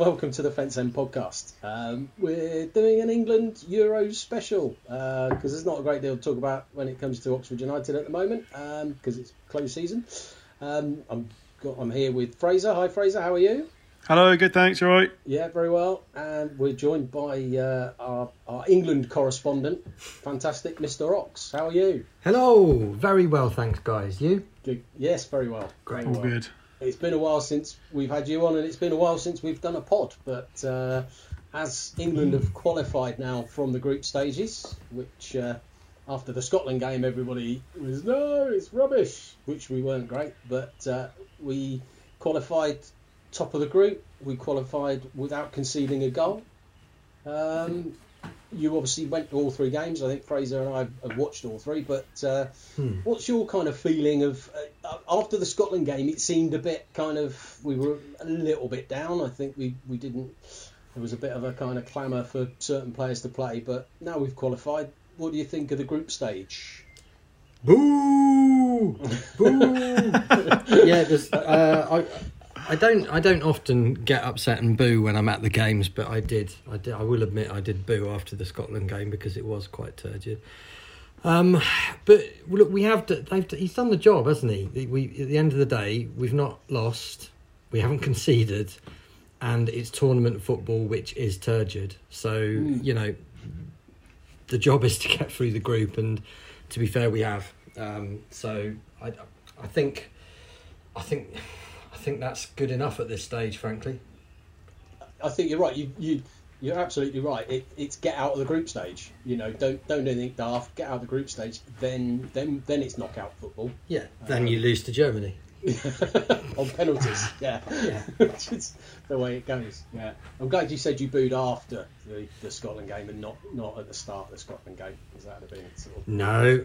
welcome to the Fence End podcast. We're doing an England Euro special because there's not a great deal to talk about when it comes to Oxford United at the moment because it's close season. I'm here with Fraser. Hi, Fraser. How are you? Hello. Good. Thanks. You all right? Yeah, very well. And we're joined by our England correspondent, fantastic Mr. Ox. How are you? Hello. Very well. Thanks, guys. You? Good. Yes, very well. Great. All good. It's been a while since we've had you on, and it's been a while since we've done a pod. But as England have qualified now from the group stages, which after the Scotland game, everybody was, no, it's rubbish, which we weren't great. But we qualified top of the group. We qualified without conceding a goal. You obviously went to all three games. I think Fraser and I have watched all three. But what's your kind of feeling of after the Scotland game? It seemed a bit kind of, we were a little bit down. I think we didn't. There was a bit of a kind of clamour for certain players to play. But now we've qualified. What do you think of the group stage? Boo! Boo! Yeah, just I don't often get upset and boo when I'm at the games, but I did. I will admit I did boo after the Scotland game because it was quite turgid. But look, he's done the job, hasn't he? At the end of the day, we've not lost, we haven't conceded, and it's tournament football, which is turgid. So you know, the job is to get through the group, and to be fair, we have. So I think that's good enough at this stage, frankly. I think you're right. You're absolutely right. It's get out of the group stage. You know, don't do anything daft. Get out of the group stage. Then it's knockout football. Yeah. Then you lose to Germany on penalties. Yeah. Which is the way it goes. Yeah. I'm glad you said you booed after the Scotland game and not at the start of the Scotland game. Is that a bit sort of... No.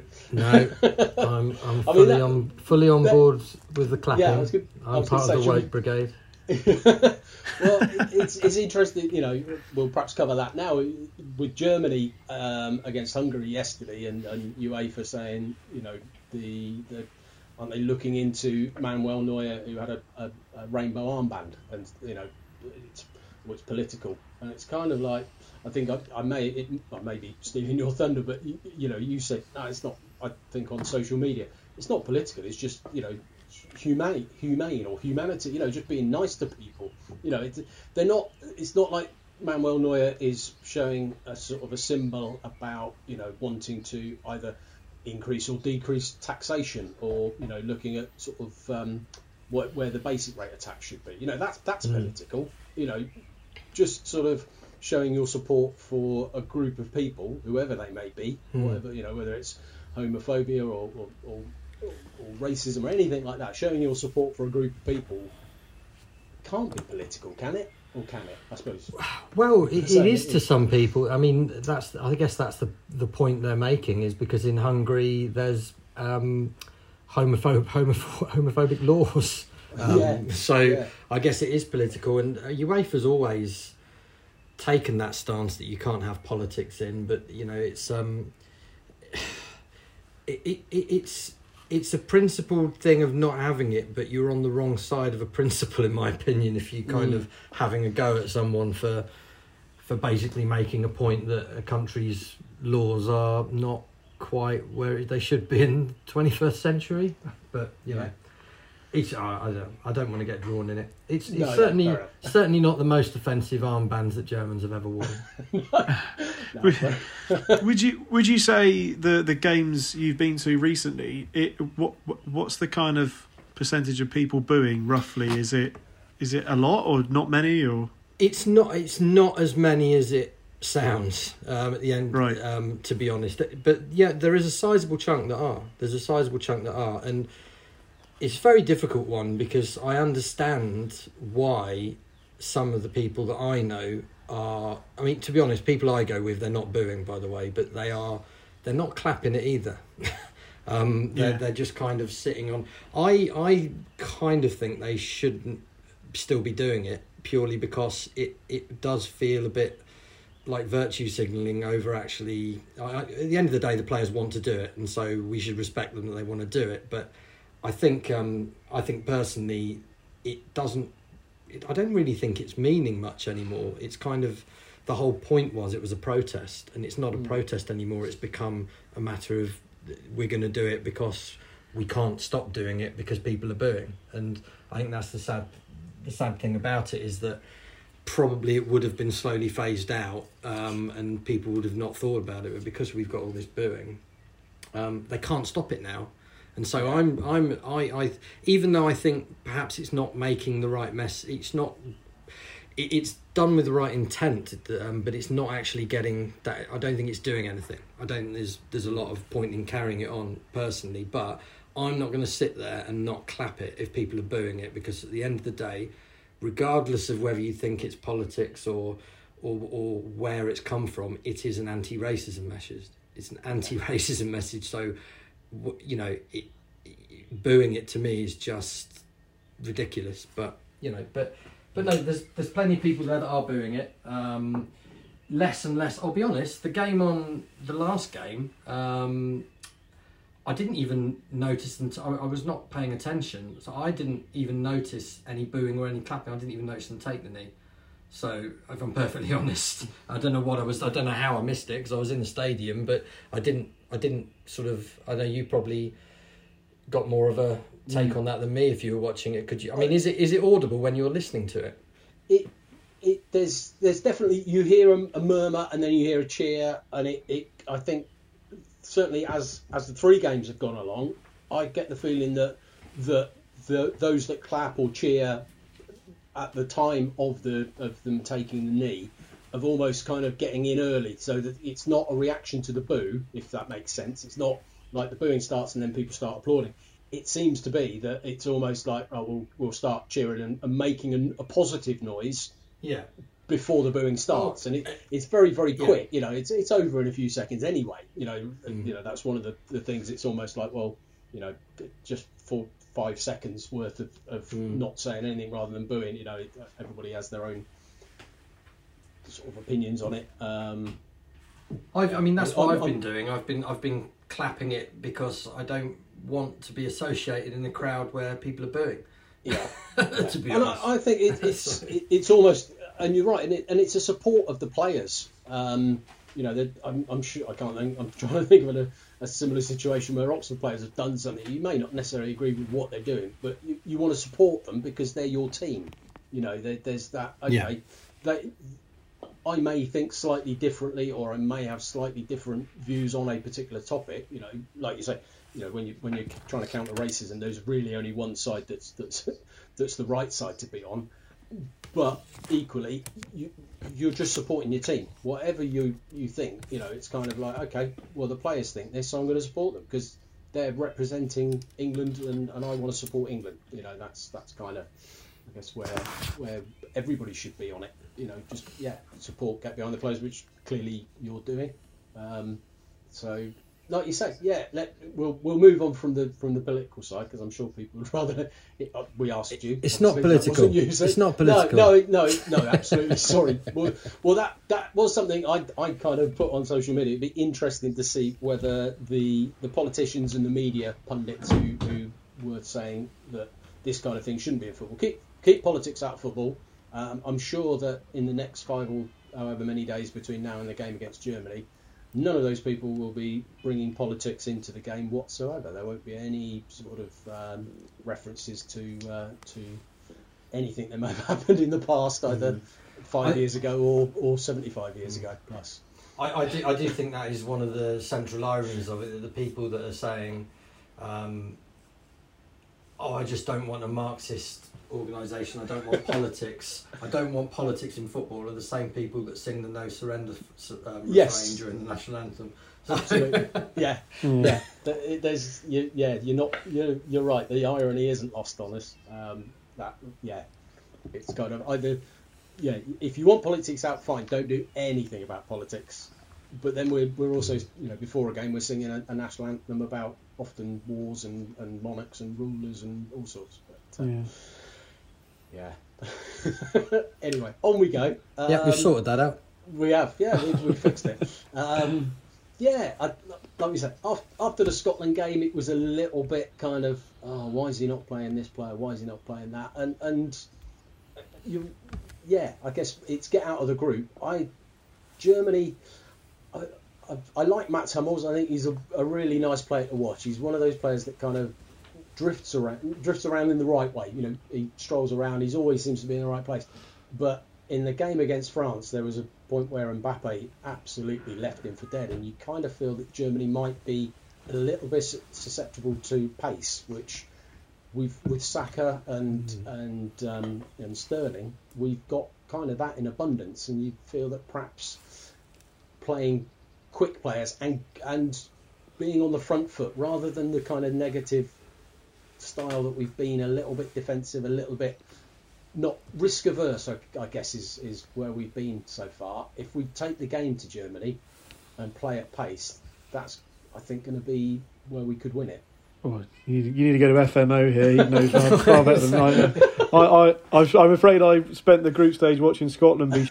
I'm fully on board with the clapping. Yeah, I'm part of the Wake Brigade. Well, it's interesting, you know, we'll perhaps cover that now with Germany against Hungary yesterday and UEFA saying, you know, aren't they looking into Manuel Neuer, who had a rainbow armband, and you know, it's political, and it's kind of like, I think I may be stealing your thunder, but you know, you said no, it's not. I think on social media, it's not political. It's just, you know, humane or humanity. You know, just being nice to people. You know, they're not. It's not like Manuel Neuer is showing a sort of a symbol about, you know, wanting to either increase or decrease taxation, or you know, looking at sort of where the basic rate of tax should be. You know, that's political. You know, just sort of showing your support for a group of people, whoever they may be, whatever, you know, whether it's homophobia or racism or anything like that. Showing your support for a group of people can't be political, can it? Or can it? I suppose. Well, it is to some people. I mean, I guess that's the point they're making, is because in Hungary there's homophobic laws. I guess it is political, and UEFA's always taken that stance that you can't have politics in. But you know, it's it's a principled thing of not having it, but you're on the wrong side of a principle, in my opinion, if you kind of having a go at someone for basically making a point that a country's laws are not quite where they should be in the 21st century. But you know, I don't want to get drawn in it. It's certainly not the most offensive armbands that Germans have ever worn. Would you say the games you've been to recently, what's the kind of percentage of people booing roughly? Is it a lot or not many, or? It's not as many as it sounds at the end, right. To be honest, but yeah, there is a sizable chunk that are. And it's a very difficult one, because I understand why some of the people that I know are... I mean, to be honest, people I go with, they're not booing, by the way, but they're not clapping it either. They're just kind of sitting on... I kind of think they shouldn't still be doing it, purely because it does feel a bit like virtue signalling over actually... at the end of the day, the players want to do it, and so we should respect them that they want to do it, but... I think personally, it doesn't I don't really think it's meaning much anymore. It's kind of, the whole point was it was a protest, and it's not a protest anymore. It's become a matter of, we're going to do it because we can't stop doing it because people are booing. And I think that's the sad thing about it, is that probably it would have been slowly phased out, and people would have not thought about it, but because we've got all this booing, they can't stop it now. And so I even though I think perhaps it's not making the right mess, it's done with the right intent, but it's not actually getting that. I don't think it's doing anything. I don't. There's a lot of point in carrying it on personally, but I'm not going to sit there and not clap it if people are booing it, because at the end of the day, regardless of whether you think it's politics or where it's come from, it is an anti-racism message. It's an anti-racism message. So, you know, booing it to me is just ridiculous. But you know, but no, there's plenty of people there that are booing it. Less and less. I'll be honest. The last game, I didn't even notice until I was not paying attention. So I didn't even notice any booing or any clapping. I didn't even notice them take the knee. So if I'm perfectly honest, I don't know how I missed it, because I was in the stadium, but I didn't sort of, I know you probably got more of a take on that than me if you were watching it. Could you, I mean, is it audible when you're listening to it? There's definitely, you hear a murmur and then you hear a cheer, and I think certainly as the three games have gone along, I get the feeling that those that clap or cheer at the time of them taking the knee, of almost kind of getting in early, so that it's not a reaction to the boo, if that makes sense. It's not like the booing starts and then people start applauding. It seems to be that it's almost like, oh, we'll start cheering and making a positive noise before the booing starts, and it's very, very quick. You know, it's over in a few seconds anyway. You know, you know, that's one of the things. It's almost like, well, you know, just for 5 seconds worth of not saying anything rather than booing. You know, everybody has their own sort of opinions on it. That's what I've been doing. I've been clapping it because I don't want to be associated in a crowd where people are booing. Yeah, to be honest. And I think it's almost, and you're right, and it's a support of the players. You know, I'm sure, I'm trying to think of a similar situation where Oxford players have done something. You may not necessarily agree with what they're doing, but you want to support them because they're your team. You know, there's that. Okay, I may think slightly differently, or I may have slightly different views on a particular topic. You know, like you say, you know, when you're trying to counter racism, there's really only one side that's the right side to be on. But equally, you're just supporting your team. Whatever you think, you know, it's kind of like, okay, well, the players think this, so I'm going to support them because they're representing England, and I want to support England. You know, that's kind of, I guess, where everybody should be on it. You know, just, support, get behind the players, which clearly you're doing. So, like you say, we'll move on from the political side, because I'm sure people would rather. We asked you. It's not political. It's not political. No, absolutely. Sorry. Well, that was something I kind of put on social media. It'd be interesting to see whether the politicians and the media pundits who were saying that this kind of thing shouldn't be in football. Keep politics out of football. I'm sure that in the next 5 or however many days between now and the game against Germany, none of those people will be bringing politics into the game whatsoever. There won't be any sort of references to anything that may have happened in the past, either 5 years ago or 75 years ago plus. I do think that is one of the central ironies of it, that the people that are saying, I just don't want a Marxist organisation, I don't want politics, I don't want politics in football, are the same people that sing the No Surrender refrain during the national anthem. Absolutely. You're right, the irony isn't lost on us. It's kind of either, if you want politics out, fine, don't do anything about politics, but then we're also, you know, before a game we're singing a national anthem about often wars and monarchs and rulers and all sorts. Anyway, on we go. We've sorted that out. We have, we've fixed it. Like we said, after the Scotland game, it was a little bit kind of, why is he not playing this player? Why is he not playing that? And you, yeah, I guess it's get out of the group. Germany, I like Mats Hummels. I think he's a really nice player to watch. He's one of those players that kind of drifts around in the right way. You know, he strolls around. He always seems to be in the right place. But in the game against France, there was a point where Mbappé absolutely left him for dead, and you kind of feel that Germany might be a little bit susceptible to pace, which we've with Saka and Sterling, we've got kind of that in abundance, and you feel that perhaps playing quick players and being on the front foot rather than the kind of negative style that we've been, a little bit defensive, a little bit not risk averse, I guess is where we've been so far. If we take the game to Germany and play at pace, that's I think going to be where we could win it. Oh, you need to go to FMO here. He knows far better than I am. I'm afraid I spent the group stage watching Scotland be.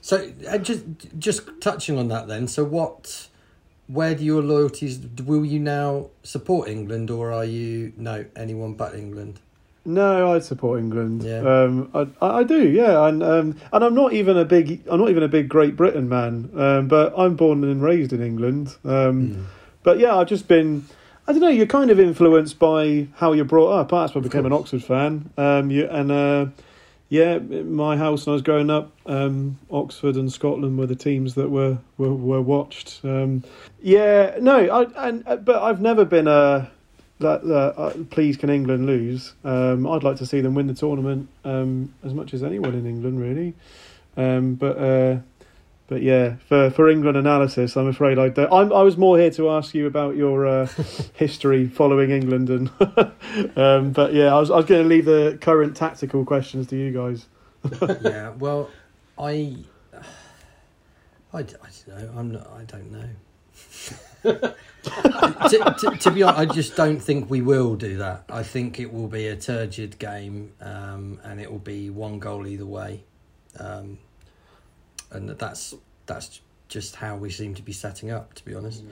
So just touching on that then. So where do your loyalties? Will you now support England, or are you anyone but England? No, I support England. Yeah. I do. Yeah, and I'm not even a big Great Britain man. But I'm born and raised in England. But yeah, I've just been. I don't know. You're kind of influenced by how you're brought up. That's why I became an Oxford fan. My house when I was growing up, Oxford and Scotland were the teams that were watched. But I've never been a. Please can England lose? I'd like to see them win the tournament as much as anyone in England, really. But yeah, for England analysis, I'm afraid I don't. I was more here to ask you about your history following England, and but yeah, I was going to leave the current tactical questions to you guys. Yeah, well, I don't know. I don't know. to be honest, I just don't think we will do that. I think it will be a turgid game, and it will be one goal either way, and that's just how we seem to be setting up. To be honest,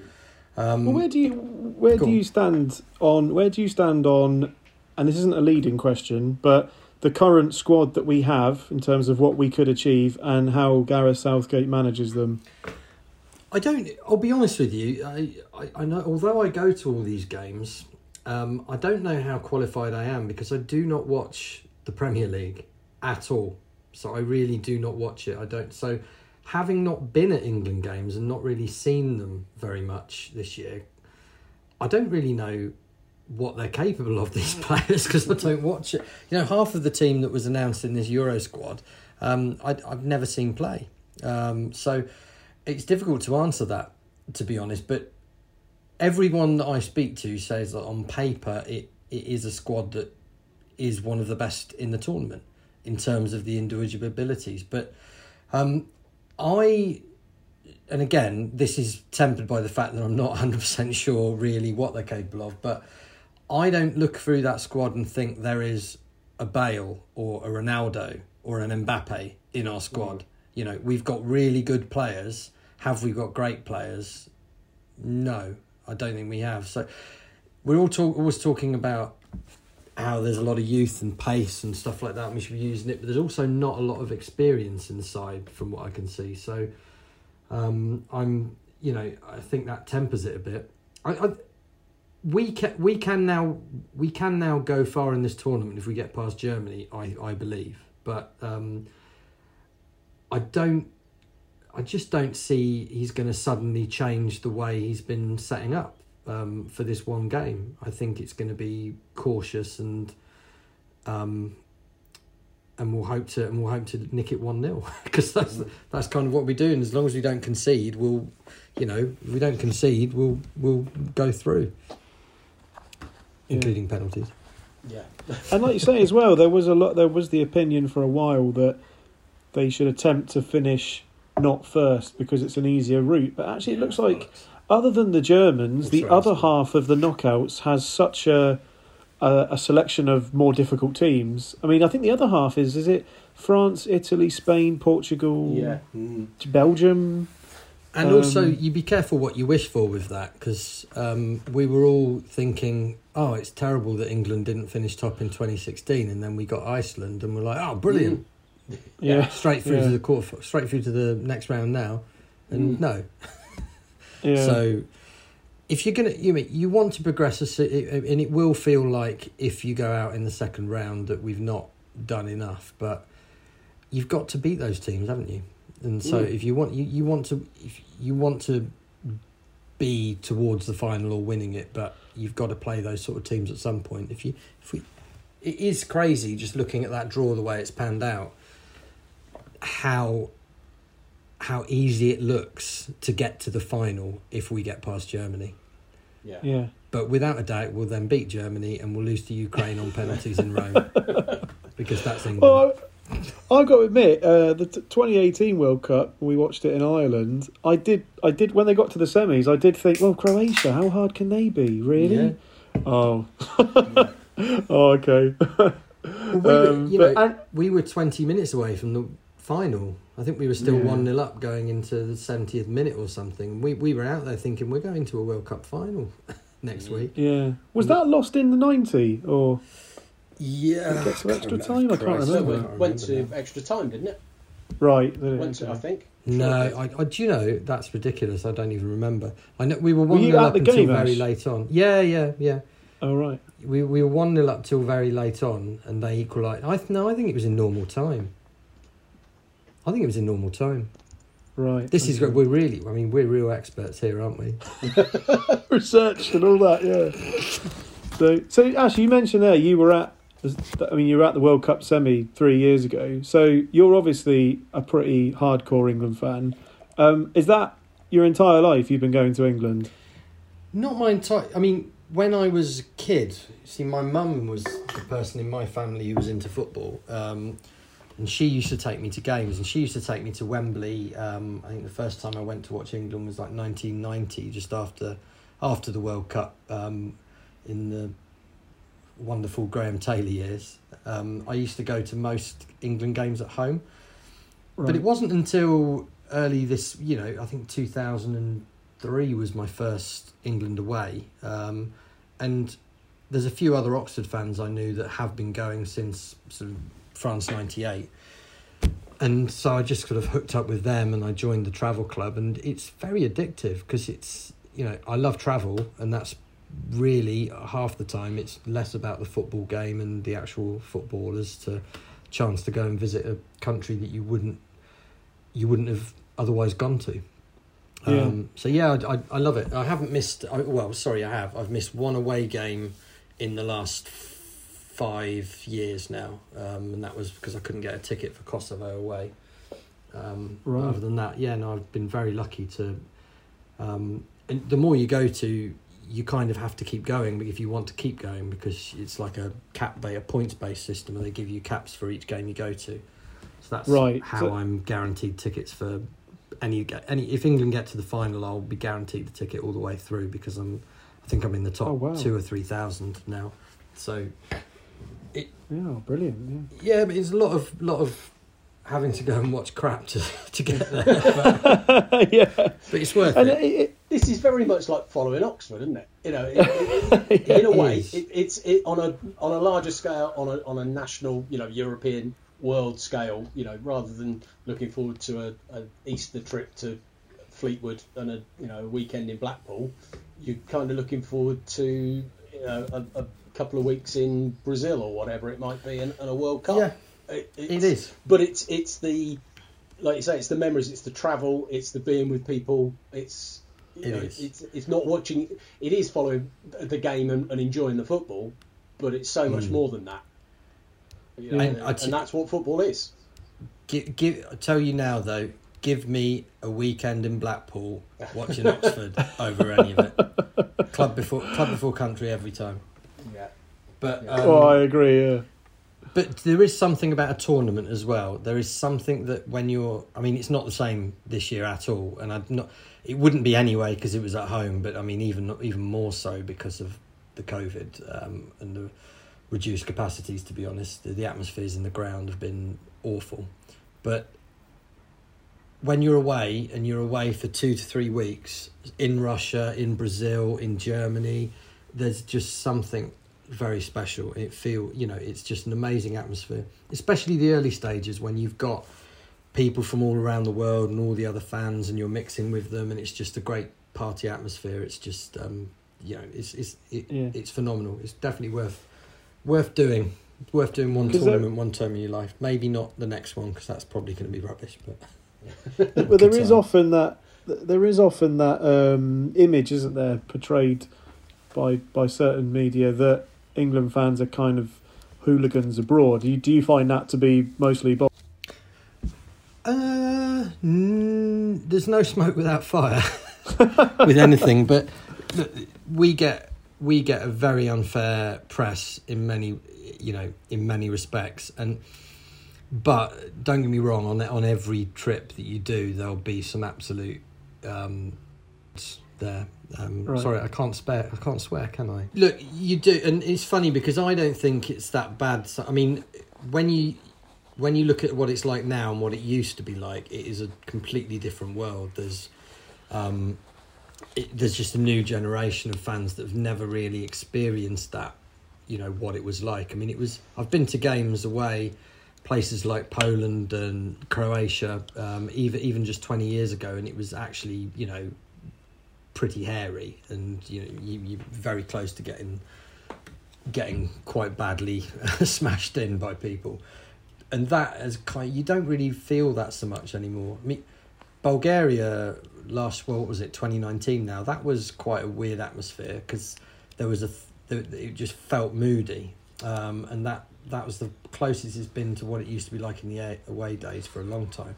where do you stand on? And this isn't a leading question, but the current squad that we have in terms of what we could achieve and how Gareth Southgate manages them. I'll be honest with you. I know. Although I go to all these games, I don't know how qualified I am because I do not watch the Premier League at all. So I really do not watch it. I don't. So having not been at England games and not really seen them very much this year, I don't really know what they're capable of, these players, because I don't watch it. You know, half of the team that was announced in this Euro squad, I've never seen play. So. It's difficult to answer that, to be honest, but everyone that I speak to says that on paper it is a squad that is one of the best in the tournament in terms of the individual abilities. But and again, this is tempered by the fact that I'm not 100% sure really what they're capable of, but I don't look through that squad and think there is a Bale or a Ronaldo or an Mbappe in our squad. You know, we've got really good players. Have we got great players? No, I don't think we have. So we're always talking about how there's a lot of youth and pace and stuff like that, and we should be using it, but there's also not a lot of experience inside from what I can see. So I think that tempers it a bit. We can now go far in this tournament if we get past Germany, I believe. But I just don't see he's going to suddenly change the way he's been setting up for this one game. I think it's going to be cautious and we'll hope to nick it 1-0 because that's kind of what we do. And as long as we don't concede, we'll go through, including penalties. Yeah, and like you say as well, there was the opinion for a while that they should attempt to finish not first because it's an easier route. But actually it looks like, other than the Germans, the other half of the knockouts has such a selection of more difficult teams. I mean, I think the other half is it France, Italy, Spain, Portugal, Belgium? And also, you be careful what you wish for with that, because we were all thinking, oh, it's terrible that England didn't finish top in 2016, and then we got Iceland, and we're like, oh, brilliant. Yeah, straight through to the straight through to the next round now, and no. Yeah. So, if you're gonna, you want to progress, and it will feel like if you go out in the second round that we've not done enough, but you've got to beat those teams, haven't you? And so, if you want, you want to be towards the final or winning it, but you've got to play those sort of teams at some point. It is crazy just looking at that draw the way it's panned out. How easy it looks to get to the final if we get past Germany. Yeah. Yeah. But without a doubt, we'll then beat Germany and we'll lose to Ukraine on penalties in Rome because that's England. Well, I've got to admit, the 2018 World Cup, we watched it in Ireland. I did when they got to the semis. I did think, well, Croatia, how hard can they be? Really? Yeah. Oh. Yeah. Oh, okay. We were 20 minutes away from the final. I think we were still 1-0 up going into the 70th minute or something. We were out there thinking we're going to a World Cup final next week. Yeah. Was that lost in the 90 or? Yeah. It to extra time? I can't remember. It went to extra time, didn't it? Right. Went to, I think. No, do you know, that's ridiculous. I don't even remember. I know we were 1-0 up until very late on. Yeah. Oh, right. We were 1-0 up till very late on, and they equalised. I think it was in normal time. Right. This is good. We're real experts here, aren't we? Research and all that, yeah. So Ash, you mentioned there you were at the World Cup semi 3 years ago. So you're obviously a pretty hardcore England fan. Is that your entire life you've been going to England? Not my entire. I mean, when I was a kid, my mum was the person in my family who was into football, and she used to take me to games, and she used to take me to Wembley. I think the first time I went to watch England was like 1990, just after the World Cup, in the wonderful Graham Taylor years. I used to go to most England games at home, right. But it wasn't until early this, I think 2003 was my first England away, and there's a few other Oxford fans I knew that have been going since sort of France 98, and so I just sort of hooked up with them and I joined the travel club, and it's very addictive because it's, I love travel, and that's really half the time it's less about the football game and the actual footballers to chance to go and visit a country that you wouldn't have otherwise gone to. Yeah. So yeah, I love it. I haven't missed. I have. I've missed one away game in the last 5 years now, and that was because I couldn't get a ticket for Kosovo away. Right. Other than that, I've been very lucky to. And the more you go to, you kind of have to keep going if you want to keep going, because it's like a points-based system, and they give you caps for each game you go to. So that's right. I'm guaranteed tickets for. If England get to the final, I'll be guaranteed the ticket all the way through, because I think I'm in the top 2,000 or 3,000 now. So, brilliant. Yeah, but it's a lot of having to go and watch crap to get there. But, yeah, but it's worth it. This is very much like following Oxford, isn't it? Yeah, in a way, it's on a larger scale, on a national, European. World scale, rather than looking forward to a Easter trip to Fleetwood and a weekend in Blackpool, you're kind of looking forward to a couple of weeks in Brazil or whatever it might be, and a World Cup. Yeah, it is. But it's the, like you say, it's the memories, it's the travel, it's the being with people. It's it's not watching. It is following the game and enjoying the football, but it's so much more than that. And that's what football is. I tell you now, though, give me a weekend in Blackpool watching Oxford over any of it. Club before country every time. Yeah, but I agree. Yeah, but there is something about a tournament as well. There is something that when you're, it's not the same this year at all, and it wouldn't be anyway because it was at home. But even more so because of the COVID and the reduced capacities, to be honest. The atmospheres in the ground have been awful, but when you're away, and you're away for 2 to 3 weeks in Russia, in Brazil, in Germany, there's just something very special. It feel, you know, it's just an amazing atmosphere, especially the early stages when you've got people from all around the world and all the other fans, and you're mixing with them, and it's just a great party atmosphere. It's just, you know, it's phenomenal. It's definitely worth doing. It's worth doing one tournament one time in your life. Maybe not the next one, because that's probably going to be rubbish. But but there is often that image, isn't there, portrayed by certain media that England fans are kind of hooligans abroad. Do you find that to be mostly bold? There's no smoke without fire with anything, but look, we get a very unfair press in many respects, but don't get me wrong, on every trip that you do there'll be some absolute there. Right. Sorry, I can't swear, can I? Look, you do, and it's funny because I don't think it's that bad. So, I mean, when you look at what it's like now and what it used to be like, it is a completely different world. There's just a new generation of fans that have never really experienced that, you know, what it was like. I mean, I've been to games away, places like Poland and Croatia, even just 20 years ago, and it was actually, you know, pretty hairy, and you know you're very close to getting quite badly smashed in by people, and that is kind of, you don't really feel that so much anymore. I mean, Bulgaria what was it, 2019 now? That was quite a weird atmosphere because it just felt moody, and that was the closest it's been to what it used to be like in the away days for a long time.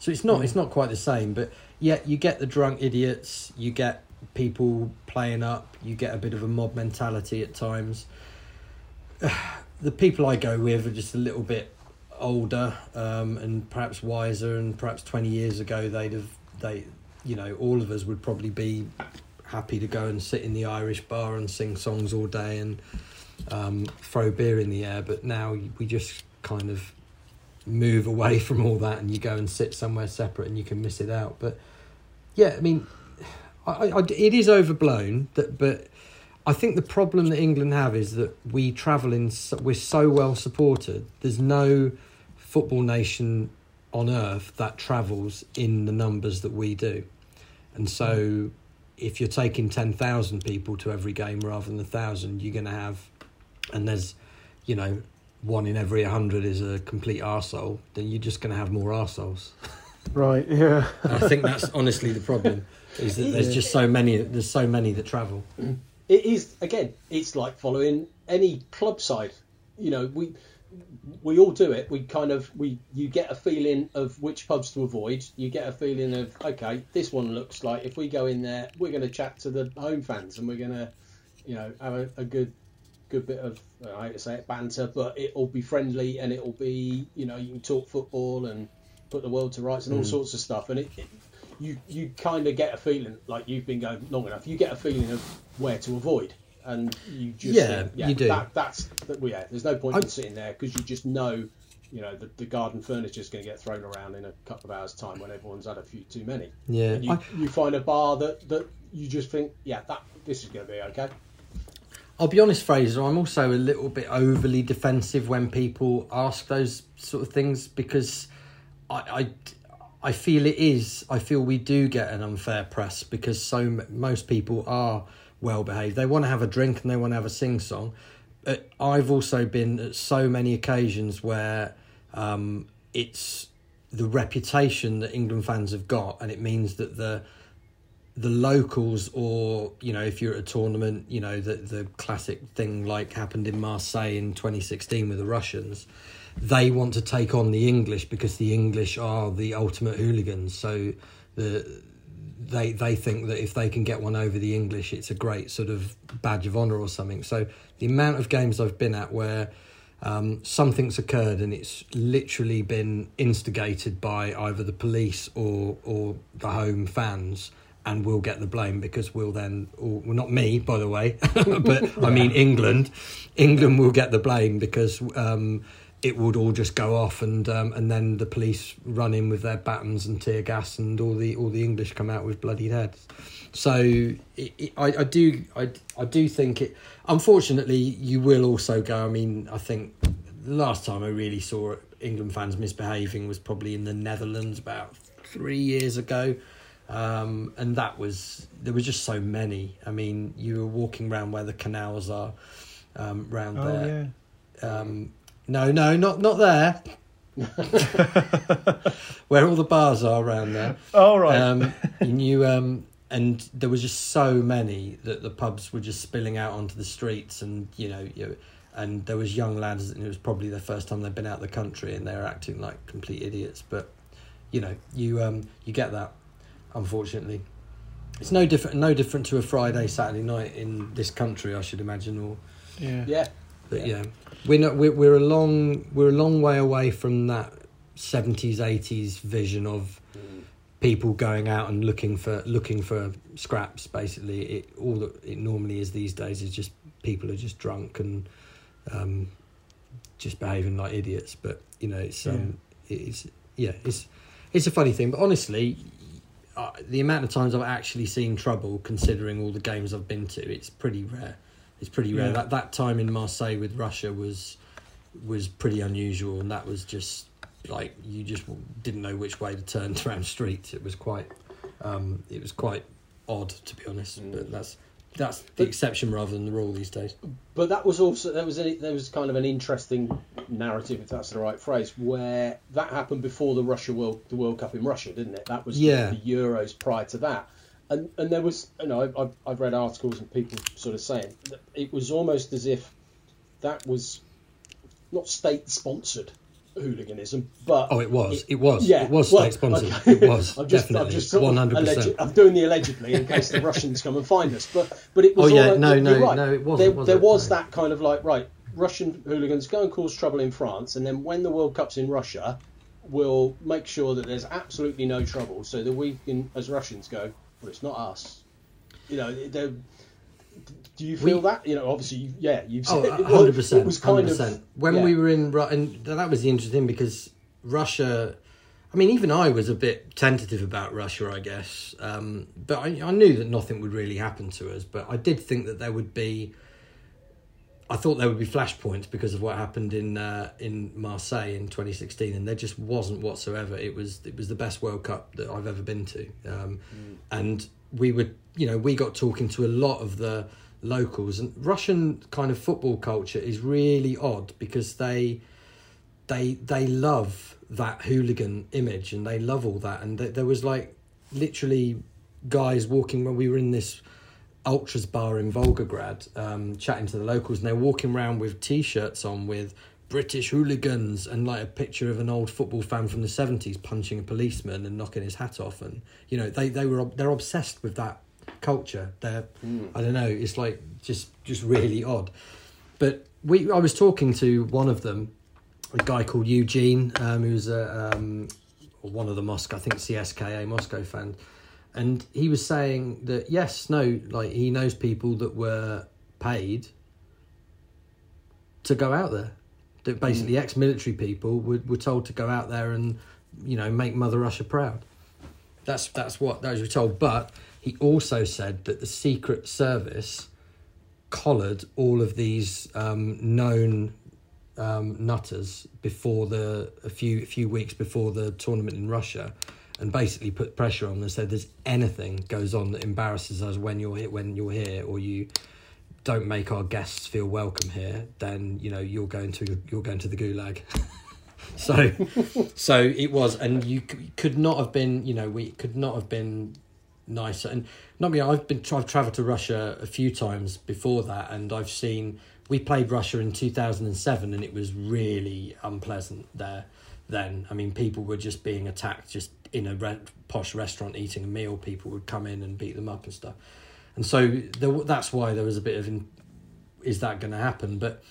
So it's not quite the same, but yeah, you get the drunk idiots, you get people playing up, you get a bit of a mob mentality at times. The people I go with are just a little bit older, and perhaps wiser, and perhaps 20 years ago all of us would probably be happy to go and sit in the Irish bar and sing songs all day and throw beer in the air, but now we just kind of move away from all that and you go and sit somewhere separate and you can miss it out. But yeah, I mean, I it is overblown, but I think the problem that England have is that we travel we're so well supported. There's no football nation on earth that travels in the numbers that we do. And so if you're taking 10,000 people to every game rather than 1,000, you're going to have, and there's, you know, 1 in every 100 is a complete arsehole, then you're just going to have more arseholes. Right, yeah. I think that's honestly the problem, is that there's just so many that travel. It is, again, it's like following any club side. You know, we all do it. You get a feeling of which pubs to avoid. You get a feeling of, okay, this one looks like if we go in there, we're going to chat to the home fans and we're going to, you know, have a good bit of, I hate to say it, banter, but it'll be friendly and it'll be, you know, you can talk football and put the world to rights and all sorts of stuff. And you kind of get a feeling, like you've been going long enough, you get a feeling of where to avoid. And you just, you do. There's no point in sitting there because you just know, you know, the garden furniture is going to get thrown around in a couple of hours' time when everyone's had a few too many. Yeah. And you find a bar that you just think, this is going to be okay. I'll be honest, Fraser, I'm also a little bit overly defensive when people ask those sort of things because I feel we do get an unfair press because most people are well behaved. They want to have a drink and they want to have a sing song. I've also been at so many occasions where it's the reputation that England fans have got, and it means that the locals, or, you know, if you're at a tournament, you know, the classic thing like happened in Marseille in 2016 with the Russians, they want to take on the English because the English are the ultimate hooligans. So they think that if they can get one over the English, it's a great sort of badge of honour or something. So the amount of games I've been at where something's occurred and it's literally been instigated by either the police or the home fans, and we'll get the blame because we'll then, or, well, not me, by the way, but I mean England will get the blame because it would all just go off, and then the police run in with their batons and tear gas, and all the English come out with bloodied heads. So I do think it. Unfortunately, you will also go. I mean, I think the last time I really saw England fans misbehaving was probably in the Netherlands about 3 years ago, and there were just so many. I mean, you were walking around where the canals are, round there. Yeah. No, not there. Where all the bars are around there. Oh, right. And and there was just so many that the pubs were just spilling out onto the streets, and and there was young lads, and it was probably their first time they'd been out of the country, and they were acting like complete idiots. But you get that, unfortunately. It's no different to a Friday, Saturday night in this country, I should imagine. Or yeah. But yeah, we're a long way away from that 70s, 80s vision of people going out and looking for scraps. Basically, all that it normally is these days is just people are just drunk and just behaving like idiots. But it's a funny thing. But honestly, the amount of times I've actually seen trouble, considering all the games I've been to, it's pretty rare. It's pretty rare. Yeah. That time in Marseille with Russia was pretty unusual, and that was just like you just didn't know which way to turn around streets. It was quite odd, to be honest. But that's the exception rather than the rule these days. But that was also there was kind of an interesting narrative, if that's the right phrase, where that happened before the World Cup in Russia, didn't it? That was the Euros prior to that. And there was, I've read articles and people sort of saying that it was almost as if that was not state-sponsored hooliganism, but it was state-sponsored. Okay. It was definitely 100%. I'm doing the allegedly in case the Russians come and find us, but it was. Oh yeah, it wasn't. There was that kind of like, right, Russian hooligans go and cause trouble in France, and then when the World Cup's in Russia, we'll make sure that there's absolutely no trouble, so that we can, as Russians, go, well, it's not us. Do you feel that? Obviously, you've said 100%. It was kind 100%. Of... When we were in... And that was interesting because Russia... I mean, even I was a bit tentative about Russia, I guess. But I knew that nothing would really happen to us. But I did think that there would be... I thought there would be flashpoints because of what happened in Marseille in 2016, and there just wasn't whatsoever. It was the best World Cup that I've ever been to, and we got talking to a lot of the locals, and Russian kind of football culture is really odd because they love that hooligan image and they love all that, and there was like literally guys walking when we were in this Ultras bar in Volgograd, chatting to the locals, and they're walking around with T-shirts on with British hooligans and like a picture of an old football fan from the 70s punching a policeman and knocking his hat off, and they're obsessed with that culture. I don't know, it's like just really odd. But I was talking to one of them, a guy called Eugene, who's one of the CSKA Moscow fans. And he was saying that, he knows people that were paid to go out there. That basically ex-military people were told to go out there and, make Mother Russia proud. That's what those were told. But he also said that the Secret Service collared all of these known nutters before a few weeks before the tournament in Russia, and basically put pressure on them and said, there's anything goes on that embarrasses us when you're here, or you don't make our guests feel welcome here, then you're going to the gulag. so it was, and you could not have been we could not have been nicer. And not me, I've travelled to Russia a few times before that, and I've seen, we played Russia in 2007 and it was really unpleasant there. Then, I mean, people were just being attacked just in a posh restaurant eating a meal. People would come in and beat them up and stuff. And so that's why there was a bit of, is that going to happen? But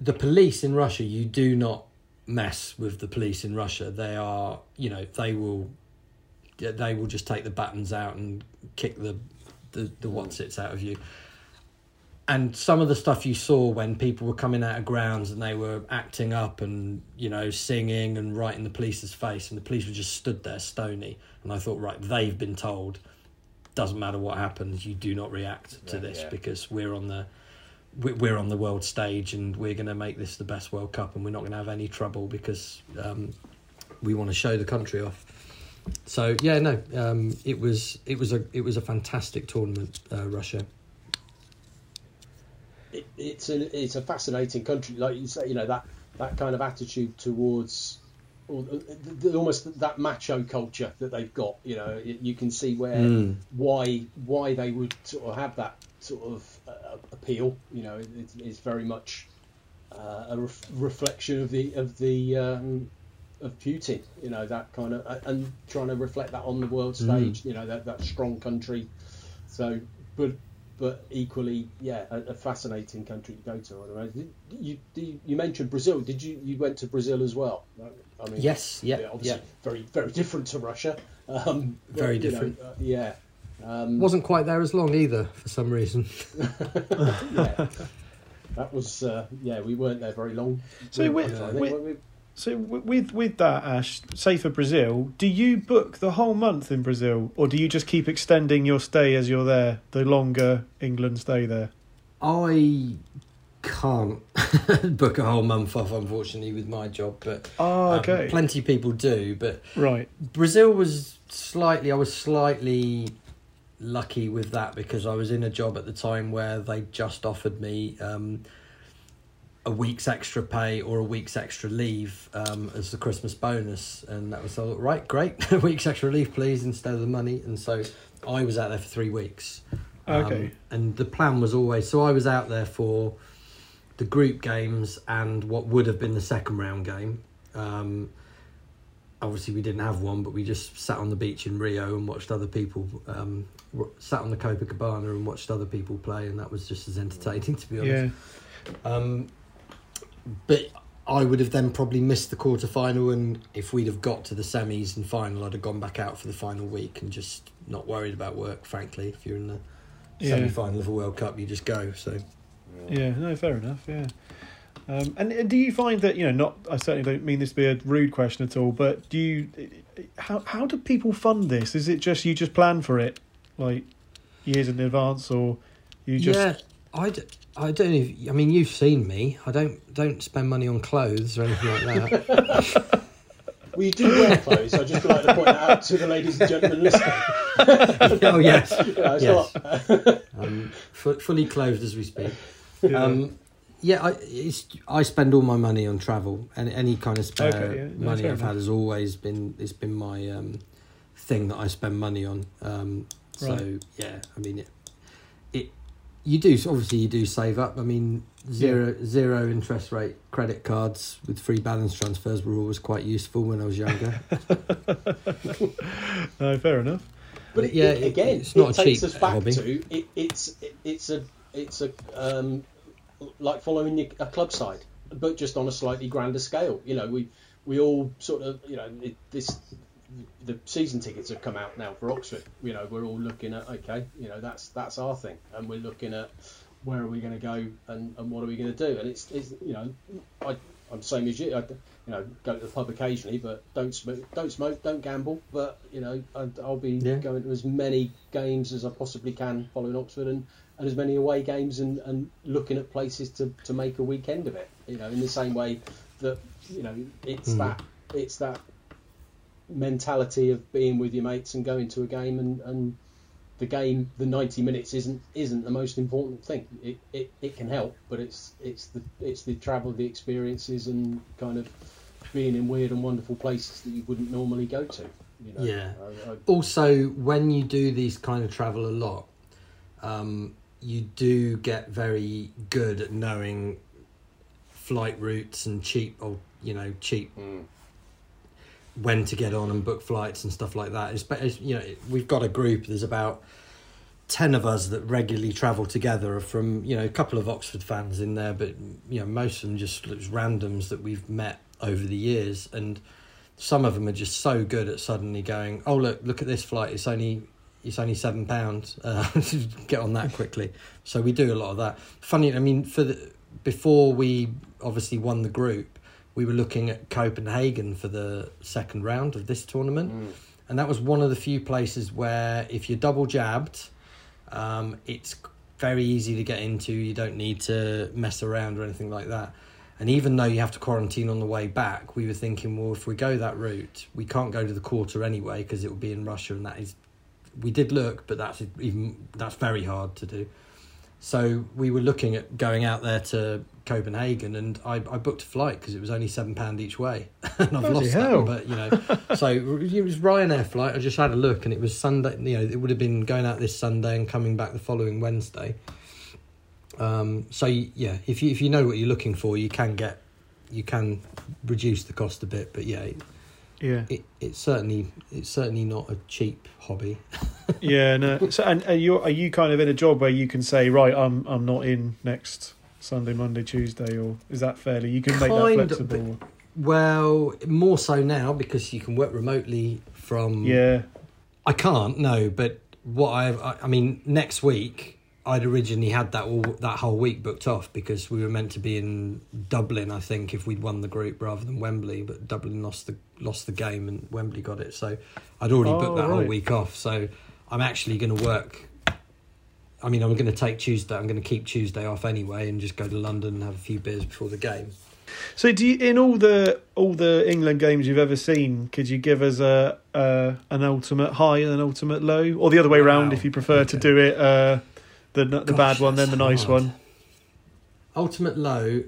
the police in Russia, you do not mess with the police in Russia. They are, they will just take the batons out and kick the whatsits out of you. And some of the stuff you saw when people were coming out of grounds and they were acting up and, you know, singing and right in the police's face, and the police were just stood there stony. And I thought, right, they've been told, doesn't matter what happens, you do not react to this because we're on the world stage and we're going to make this the best World Cup and we're not going to have any trouble because we want to show the country off. So yeah, no, it was a fantastic tournament, Russia. It's a fascinating country, like you say. You know, that kind of attitude towards, or almost that macho culture that they've got. You know, you can see why they would sort of have that sort of appeal. You know, it's very much a reflection of Putin. You know, that kind of, and trying to reflect that on the world stage. You know, that strong country. So, but equally, yeah, a fascinating country to go to. I don't know. You mentioned Brazil. You went to Brazil as well? I mean, yes, yeah, obviously very, very different to Russia. Very different. Know, yeah, wasn't quite there as long either for some reason. Yeah, that was we weren't there very long. So with that, Ash, say for Brazil, do you book the whole month in Brazil, or do you just keep extending your stay as you're there, the longer England stay there? I can't book a whole month off, unfortunately, with my job, but plenty of people do. But right, Brazil was I was slightly lucky with that because I was in a job at the time where they just offered me a week's extra pay or a week's extra leave as the Christmas bonus, and that was right, great, a week's extra leave please instead of the money. And so I was out there for 3 weeks. And the plan was always, so I was out there for the group games and what would have been the second round game. Obviously we didn't have one, but we just sat on the beach in Rio and watched other people sat on the Copacabana and watched other people play, and that was just as entertaining, to be honest. But I would have then probably missed the quarter-final, and if we'd have got to the semis and final, I'd have gone back out for the final week and just not worried about work, frankly. If you're in the semi-final of a World Cup, you just go. So, fair enough, and do you find that, you know, not? I certainly don't mean this to be a rude question at all, but do you? How do people fund this? Is it just you just plan for it, like years in advance, or you just? Yeah, I don't even, I mean, you've seen me. I don't spend money on clothes or anything like that. Well, you do wear clothes. I just like to point that out to the ladies and gentlemen listening. Oh, yes. Yes. Fully clothed as we speak. I spend all my money on travel, and any kind of spare money I've had has always been, it's been my thing that I spend money on. So, yeah, I mean, you do, obviously you do save up. I mean, zero interest rate credit cards with free balance transfers were always quite useful when I was younger. No, fair enough. But it's a like following a club side, but just on a slightly grander scale. You know, we all sort of, you know, the season tickets have come out now for Oxford. You know, we're all looking at, okay, you know, that's our thing, and we're looking at where are we going to go and what are we going to do. And it's you know, I'm same as you. I, you know, go to the pub occasionally, but don't smoke, don't gamble. But you know, I'll be going to as many games as I possibly can following Oxford, and as many away games, and looking at places to make a weekend of it. You know, in the same way that, you know, it's that mentality of being with your mates and going to a game, and the game, the 90 minutes isn't the most important thing. It can help, but it's the travel, the experiences, and kind of being in weird and wonderful places that you wouldn't normally go to, you know? Also, when you do these kind of travel a lot, you do get very good at knowing flight routes and cheap when to get on and book flights and stuff like that. It's, you know, we've got a group, there's about 10 of us that regularly travel together, from, you know, a couple of Oxford fans in there, but, you know, most of them just randoms that we've met over the years. And some of them are just so good at suddenly going, oh, look at this flight, it's only It's only £7 to get on that quickly. So we do a lot of that. Funny, I mean, before we obviously won the group, we were looking at Copenhagen for the second round of this tournament. Mm. And that was one of the few places where if you're double jabbed, it's very easy to get into. You don't need to mess around or anything like that. And even though you have to quarantine on the way back, we were thinking, well, if we go that route, we can't go to the quarter anyway because it will be in Russia, and that is... We did look, but that's very hard to do. So we were looking at going out there to Copenhagen, and I booked a flight because it was only £7 each way, and I've lost that. But you know, so it was Ryanair flight. I just had a look, and it was Sunday. You know, it would have been going out this Sunday and coming back the following Wednesday. So yeah, if you know what you're looking for, you can reduce the cost a bit. But yeah. Yeah, it's certainly not a cheap hobby. Yeah, no. So, and are you kind of in a job where you can say, right, I'm not in next Sunday, Monday, Tuesday, or is that fairly? You can make that flexible. Well, more so now because you can work remotely from. Yeah. I can't but what I mean next week. I'd originally had that whole week booked off because we were meant to be in Dublin, I think, if we'd won the group rather than Wembley, but Dublin lost the game and Wembley got it. So I'd already booked that whole week off. So I'm actually going to work. I mean, I'm going to take Tuesday. I'm going to keep Tuesday off anyway and just go to London and have a few beers before the game. So do you, in all the England games you've ever seen, could you give us an ultimate high and an ultimate low, or the other way round if you prefer to do it? The bad one, then the nice one. Ultimate low,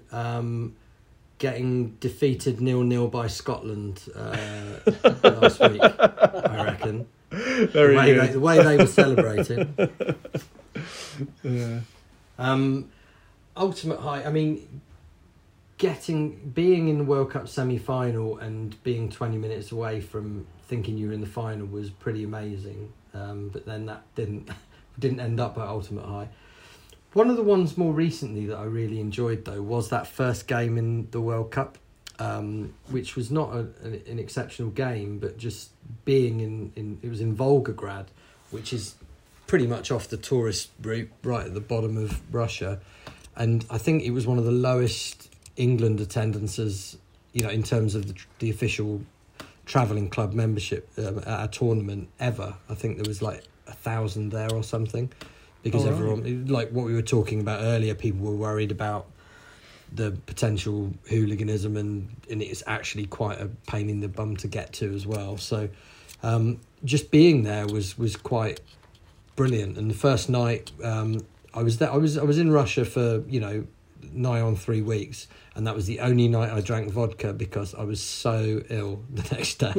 getting defeated 0-0 by Scotland last week, I reckon. The way they were celebrating. Yeah. Ultimate high, I mean, being in the World Cup semi-final and being 20 minutes away from thinking you were in the final was pretty amazing. But then that didn't end up at ultimate high. One of the ones more recently that I really enjoyed though was that first game in the World Cup, which was not an exceptional game, but just being it was in Volgograd, which is pretty much off the tourist route right at the bottom of Russia, and I think it was one of the lowest England attendances, you know, in terms of the official travelling club membership at a tournament ever. I think there was like 1,000 there or something, because everyone, like what we were talking about earlier, people were worried about the potential hooliganism, and it's actually quite a pain in the bum to get to as well. So just being there was quite brilliant. And the first night I was there, I was in Russia for, you know, nigh on 3 weeks, and that was the only night I drank vodka because I was so ill the next day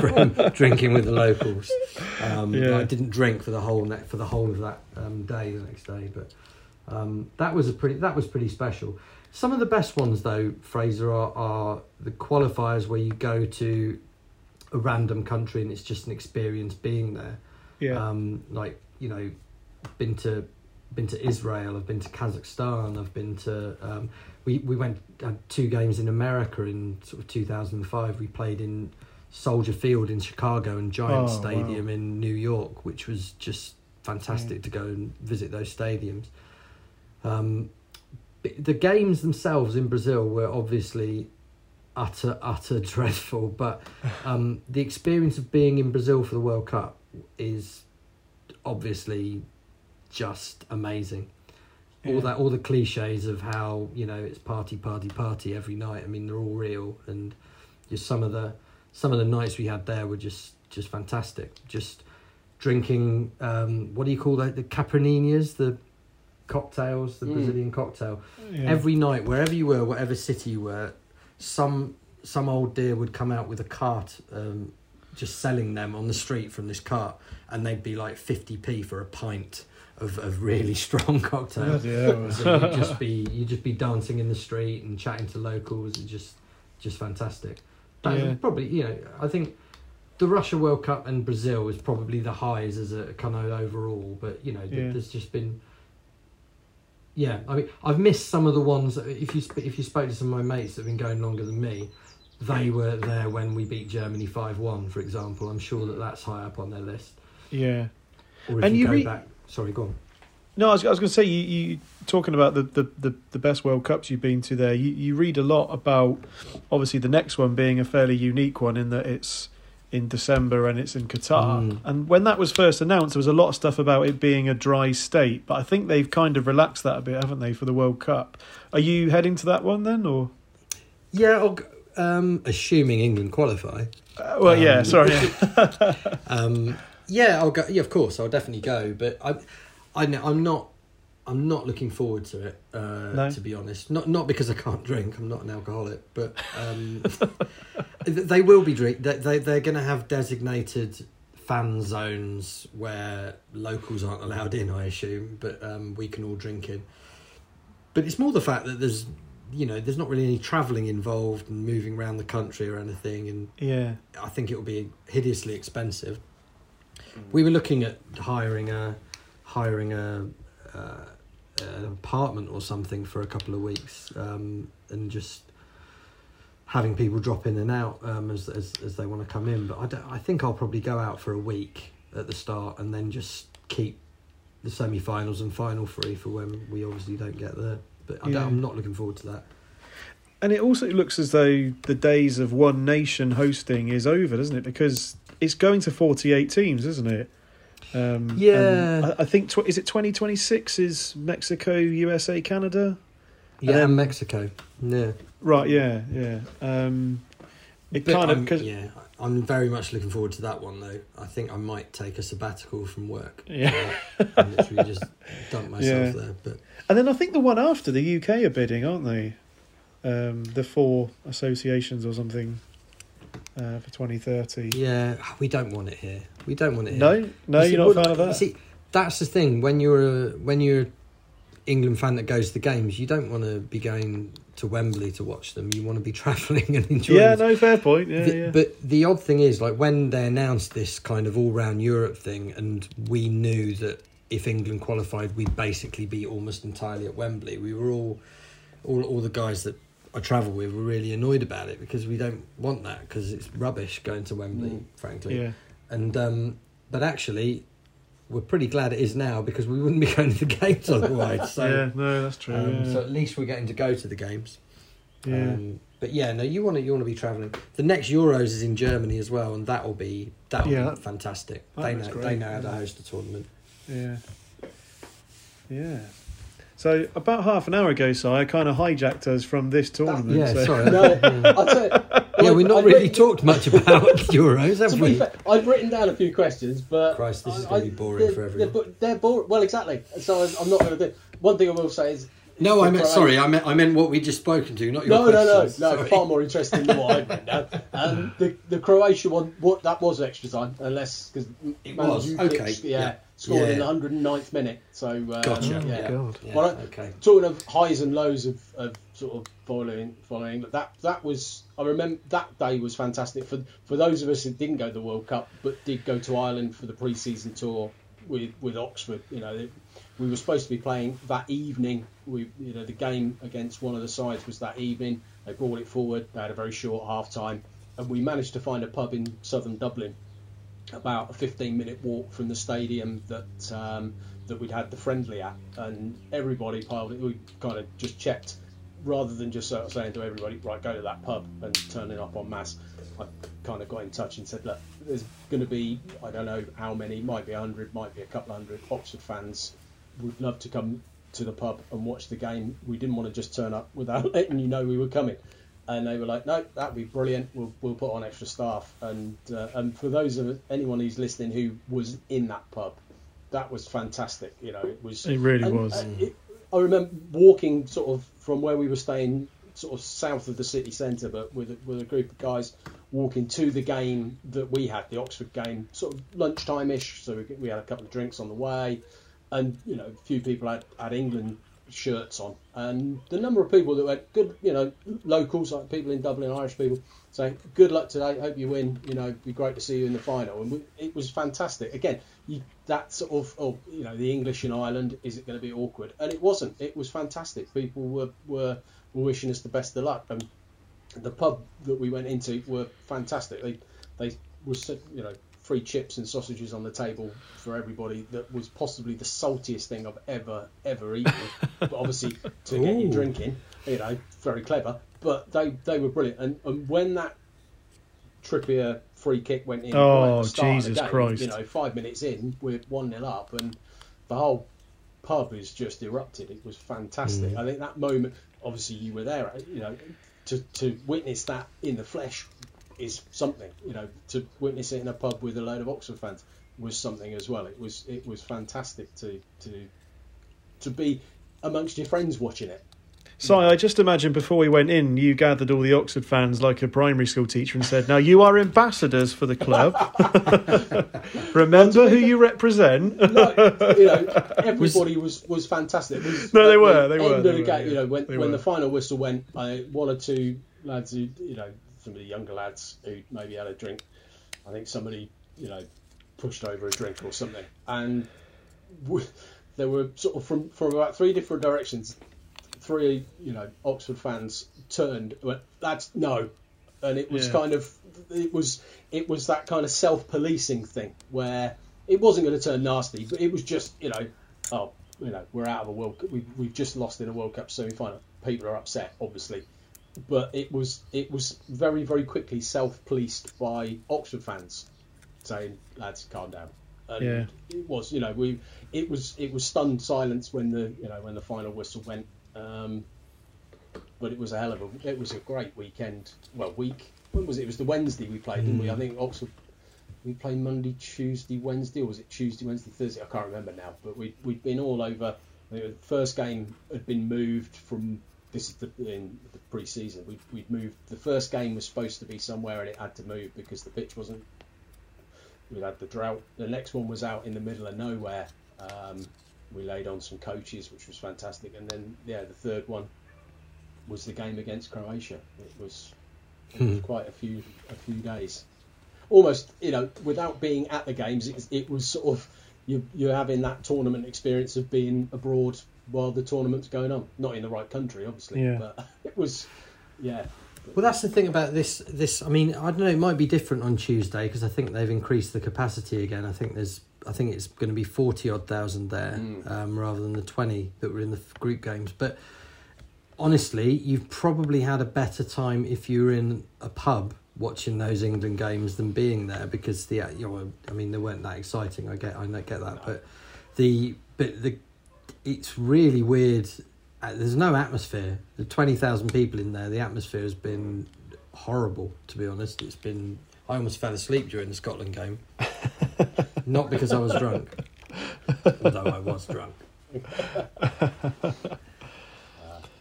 from drinking with the locals. I didn't drink for the whole of that day the next day, but that was pretty special. Some of the best ones though, Fraser, are the qualifiers where you go to a random country and it's just an experience being there. Yeah. Like, you know, been to Israel, I've been to Kazakhstan, I've been to we had 2 games in America in sort of 2005. We played in Soldier Field in Chicago and Giant Stadium in New York, which was just fantastic to go and visit those stadiums. The games themselves in Brazil were obviously utter dreadful, but the experience of being in Brazil for the World Cup is obviously just amazing. Yeah. All the cliches of how, you know, it's party every night. I mean, they're all real, and just some of the nights we had there were just fantastic. Just drinking, what do you call that? The capraninhas, the cocktails, the Brazilian cocktail. Yeah. Every night, wherever you were, whatever city you were, some old dear would come out with a cart, just selling them on the street from this cart, and they'd be like 50p for a pint of really strong cocktails. Yeah. So you'd just be dancing in the street and chatting to locals. It's just fantastic. That was probably, you know, I think the Russia World Cup and Brazil is probably the highs as a kind of overall, but you know, there's just been, I mean, I've missed some of the ones. If you spoke to some of my mates that have been going longer than me, they were there when we beat Germany 5-1, for example. I'm sure that's high up on their list. Yeah. Or if and you go back... Sorry, go on. No, I was going to say, you talking about the best World Cups you've been to there, you read a lot about, obviously, the next one being a fairly unique one in that it's in December and it's in Qatar. Mm. And when that was first announced, there was a lot of stuff about it being a dry state, but I think they've kind of relaxed that a bit, haven't they, for the World Cup? Are you heading to that one then, or...? Yeah, assuming England qualify. Yeah, sorry. Yeah, I'll go. Yeah, of course, I'll definitely go. But I'm not looking forward to it. To be honest, not because I can't drink. I'm not an alcoholic, but they will be drink. They're going to have designated fan zones where locals aren't allowed in, I assume, but we can all drink in. But it's more the fact that there's not really any travelling involved and moving around the country or anything, and yeah, I think it will be hideously expensive. We were looking at hiring an apartment or something for a couple of weeks, and just having people drop in and out as they want to come in. But I think I'll probably go out for a week at the start and then just keep the semi-finals and final free for when we obviously don't get there. But I'm not looking forward to that. And it also looks as though the days of one nation hosting is over, doesn't it? Because it's going to 48 teams, isn't it? I think, is it 2026 is Mexico, USA, Canada? Yeah, and Mexico. Yeah. Right, yeah. I'm very much looking forward to that one, though. I think I might take a sabbatical from work. Yeah. I literally just dump myself there. But... And then I think the one after the UK are bidding, aren't they? The four associations or something for 2030. Yeah, we don't want it here. No, you're not a fan of that. You see, that's the thing. When you're an England fan that goes to the games, you don't want to be going to Wembley to watch them. You want to be travelling and enjoying. Yeah, no, fair point. Yeah. But the odd thing is, like, when they announced this kind of all-round Europe thing, and we knew that if England qualified, we'd basically be almost entirely at Wembley. We were all the guys that I travel with were really annoyed about it because we don't want that, because it's rubbish going to Wembley, frankly. Yeah. And but actually, we're pretty glad it is now because we wouldn't be going to the games otherwise. So, yeah, no, that's true. So at least we're getting to go to the games. Yeah. But yeah, no, you want to be travelling. The next Euros is in Germany as well, and that'll be fantastic. They know how to host a tournament. Yeah. Yeah. So about half an hour ago, I kind of hijacked us from this tournament. Sorry. We've not really talked much about Euros, have we? Fair, I've written down a few questions, but... Christ, this is going to be boring for everyone. They're boring. Well, exactly. So I'm not going to do... One thing I will say is... No, I meant what we'd just spoken to, not your questions. No, far more interesting than what I've written down. The Croatia one, that was extra time, because... It was, okay. Yeah. Scored in the 109th minute. So, gotcha. Oh, my God. Yeah, well, okay. Talking of highs and lows of sort of following, that was, I remember that day was fantastic for those of us who didn't go to the World Cup but did go to Ireland for the pre-season tour with Oxford. You know, we were supposed to be playing that evening. The game against one of the sides was that evening. They brought it forward. They had a very short half time, and we managed to find a pub in southern Dublin, about a 15-minute walk from the stadium that we'd had the friendly at, and everybody piled it. We kind of just checked, rather than just sort of saying to everybody, right, go to that pub and turning up en masse. I kind of got in touch and said, look, there's going to be, I don't know how many, might be 100, might be a couple hundred Oxford fans would love to come to the pub and watch the game. We didn't want to just turn up without letting you know we were coming. And they were like, no, that'd be brilliant. We'll put on extra staff. And for those of anyone who's listening who was in that pub, that was fantastic. You know, it was. It really was. I remember walking sort of from where we were staying, sort of south of the city centre, but with a group of guys walking to the game that we had, the Oxford game, sort of lunchtime-ish. So we had a couple of drinks on the way, and a few people had England shirts on, and the number of people that were good, locals, like people in Dublin, Irish people, saying good luck today, hope you win, it'd be great to see you in the final. And it was fantastic. Again, that sort of the English in Ireland, is it going to be awkward? And it wasn't. It was fantastic. People were wishing us the best of luck, and the pub that we went into were fantastic. They were free chips and sausages on the table for everybody. That was possibly the saltiest thing I've ever eaten. But obviously, to get you drinking, you know, very clever. But they were brilliant. And when that Trippier free kick went in, right at the start of the game, Christ! You know, 5 minutes in, we're 1-0 up, and the whole pub has just erupted. It was fantastic. I think that moment, obviously, you were there. You know, to witness that in the flesh is something. You know, to witness it in a pub with a load of Oxford fans was something as well. It was fantastic to be amongst your friends watching it. So I just imagine before we went in, you gathered all the Oxford fans like a primary school teacher and said, "Now you are ambassadors for the club. Remember who you represent." No, you know, everybody was fantastic. When the final whistle went, one or two lads who, you know, some of the younger lads who maybe had a drink. I think somebody, you know, pushed over a drink or something, and there were sort of from about three different directions. Three, you know, Oxford fans turned, went, "That's no," and it was kind of, it was that kind of self-policing thing where it wasn't going to turn nasty, but it was just, you know, we're out of a World Cup, we've just lost in a World Cup semi-final, people are upset, obviously, but it was very, very quickly self-policed by Oxford fans saying, "Lads, calm down." And it was, you know, it was stunned silence when the final whistle went. But it was a great weekend. Well, week. When was it? It was the Wednesday we played, didn't we? I think Oxford. We played Monday, Tuesday, Wednesday, or was it Tuesday, Wednesday, Thursday? I can't remember now. But we'd been all over. The first game had been moved from. This is in the pre-season. We'd moved. The first game was supposed to be somewhere, and it had to move because the pitch wasn't. We had the drought. The next one was out in the middle of nowhere. We laid on some coaches, which was fantastic, and then the third one was the game against Croatia. It was quite a few days, almost, you know, without being at the games. It was sort of you're having that tournament experience of being abroad while the tournament's going on, not in the right country, obviously, but it was, Well, that's the thing about this. I mean, I don't know. It might be different on Tuesday because I think they've increased the capacity again. I think it's going to be 40,000 there rather than the 20 that were in the group games. But honestly, you've probably had a better time if you were in a pub watching those England games than being there because they weren't that exciting. I get that, no. but it's really weird. There's no atmosphere. The 20,000 people in there, the atmosphere has been horrible, to be honest. It's been. I almost fell asleep during the Scotland game. Not because I was drunk, although I was drunk.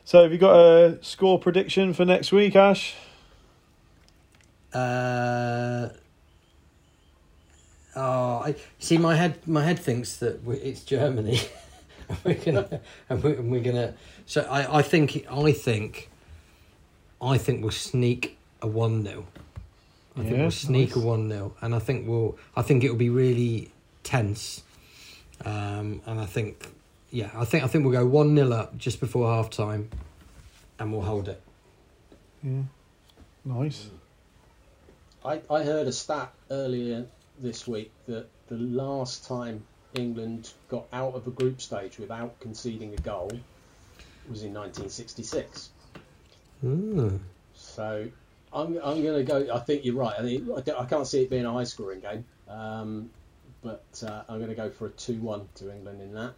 So have you got a score prediction for next week, Ash? My head thinks that it's Germany. We're gonna. So I think we'll sneak a 1-0. I think we'll sneak a 1-0, and I think it'll be really tense. And I think we'll go 1-0 up just before half time, and we'll hold it. Yeah, nice. I heard a stat earlier this week that the last time England got out of a group stage without conceding a goal was in 1966. So I'm going to go. I think you're right. I can't see it being a high scoring game, but I'm going to go for a 2-1 to England in that.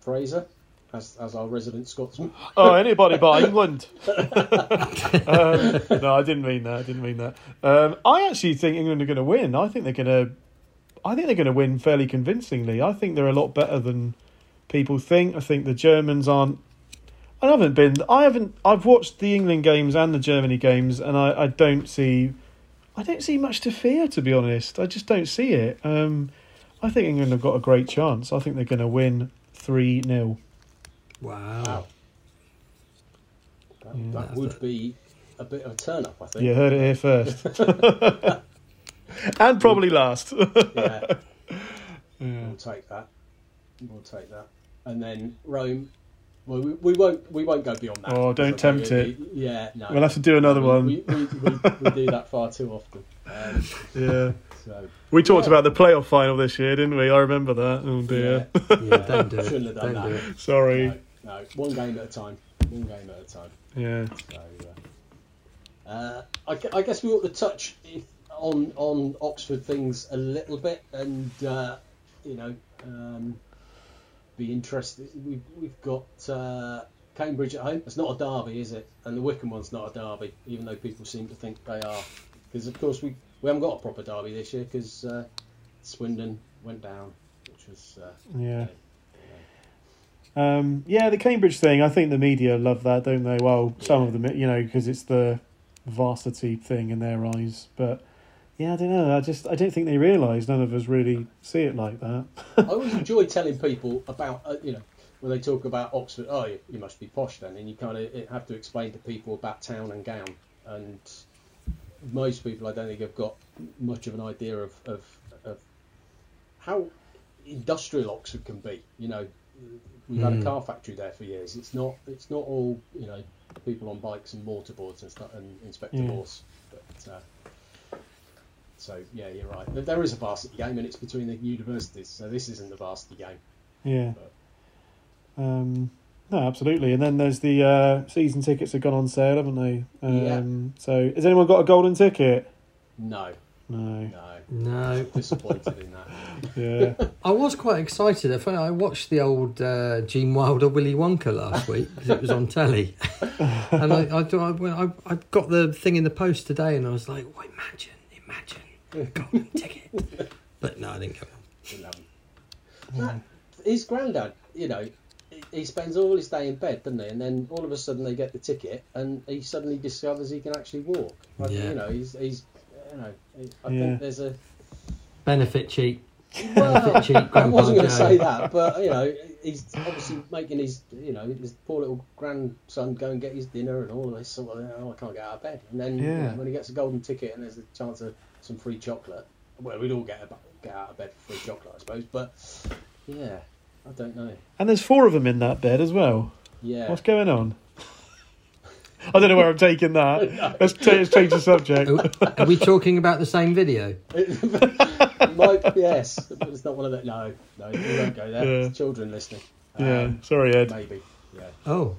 Fraser, as our resident Scotsman. Oh, anybody but England. No, I didn't mean that. I actually think England are going to win. I think they're going to win fairly convincingly. I think they're a lot better than people think. I think the Germans aren't. I've watched the England games and the Germany games, and I don't see much to fear, to be honest. I just don't see it. I think England have got a great chance. I think they're going to win 3-0. Wow. That would be a bit of a turn-up, I think. You heard it here first. And probably last. We'll take that. And then Rome. Well, we won't go beyond that. Oh, don't tempt it. We'll have to do another one. We do that far too often. So we talked about the playoff final this year, didn't we? I remember that. Oh dear. Yeah, don't do it. Shouldn't have done that. Do it. Sorry. No, one game at a time. One game at a time. Yeah. So, I guess we ought to touch on Oxford things a little bit, and be interested. We've got Cambridge at home. It's not a derby, is it? And the Wickham one's not a derby, even though people seem to think they are, because of course we haven't got a proper derby this year because Swindon went down, which was the Cambridge thing. I think the media love that, don't they? Well, some of them, because it's the varsity thing in their eyes. But yeah, I don't know. I don't think they realise. None of us really see it like that. I always enjoy telling people about when they talk about Oxford. Oh, you must be posh then, and you kind of have to explain to people about town and gown. And most people, I don't think, have got much of an idea of how industrial Oxford can be. We've had a car factory there for years. It's not all people on bikes and mortarboards and stuff and Inspector Morse. But so yeah, you're right. There is a varsity game, and it's between the universities. So this isn't the varsity game. Yeah. But. No, absolutely. And then there's the season tickets have gone on sale, haven't they? So has anyone got a golden ticket? No. No. Disappointed in that. Yeah. I was quite excited. I watched the old Gene Wilder Willy Wonka last week because it was on telly, and I got the thing in the post today, and I was like, imagine a golden ticket, but no, I didn't get one. His granddad, he spends all his day in bed, doesn't he? And then all of a sudden they get the ticket, and he suddenly discovers he can actually walk. I think there's a benefit cheat. I wasn't going to say that, but he's obviously making his poor little grandson go and get his dinner and all this sort of. I can't get out of bed, and then when he gets a golden ticket and there's a chance of some free chocolate. Well, we'd all get out of bed for free chocolate, I suppose. But yeah, I don't know. And there's four of them in that bed as well. Yeah, what's going on? I don't know where I'm taking that. No. Let's change the subject. Are we talking about the same video? Yes, but it's not one of the... No, we won't go there. Yeah. It's children listening. Sorry, Ed. Maybe. Yeah. Oh.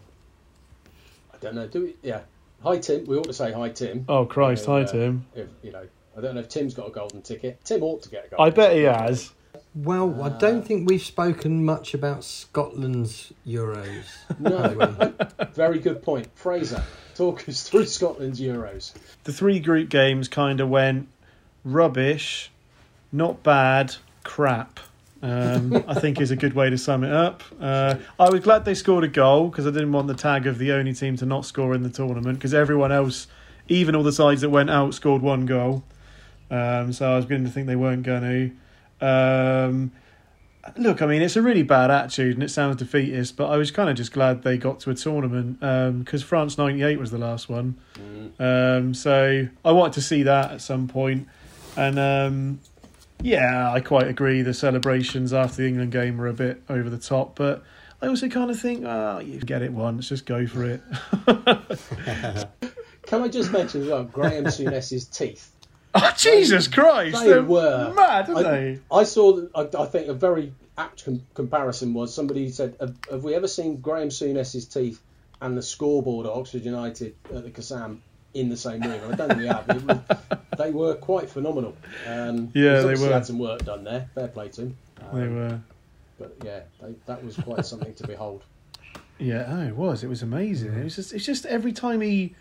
I don't know. Do we? Yeah. Hi, Tim. We ought to say hi, Tim. Oh, Christ. Hi, Tim. If, I don't know if Tim's got a golden ticket. Tim ought to get a golden ticket. I bet he has. Well, I don't think we've spoken much about Scotland's Euros. No, very good point. Fraser, talk us through Scotland's Euros. The three group games kind of went rubbish, not bad, crap. I think is a good way to sum it up. I was glad they scored a goal because I didn't want the tag of the only team to not score in the tournament because everyone else, even all the sides that went out, scored one goal. So I was beginning to think they weren't going to. Look, I mean, it's a really bad attitude and it sounds defeatist, but I was kind of just glad they got to a tournament because France 98 was the last one. So I wanted to see that at some point. And I quite agree the celebrations after the England game were a bit over the top, but I also kind of think, you get it once, just go for it. Can I just mention as well, Graham Souness's teeth? Oh, Jesus Christ! They were mad, weren't they? I saw. I think a very apt comparison was somebody said, "Have we ever seen Graham Souness's teeth and the scoreboard at Oxford United at the Kassam in the same room?" And I don't think we have. They were quite phenomenal. They were. Had some work done there. Fair play to him. They were. But yeah, that was quite something to behold. Yeah, it was. It was amazing. Mm-hmm. It's just every time he.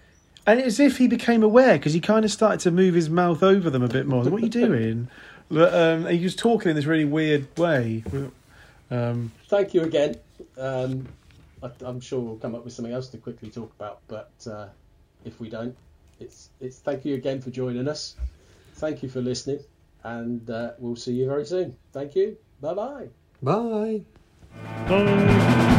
And it's as if he became aware, because he kind of started to move his mouth over them a bit more. What are you doing? He was talking in this really weird way. Thank you again. I'm sure we'll come up with something else to quickly talk about, but if we don't, it's thank you again for joining us. Thank you for listening, and we'll see you very soon. Thank you. Bye-bye. Bye. Bye.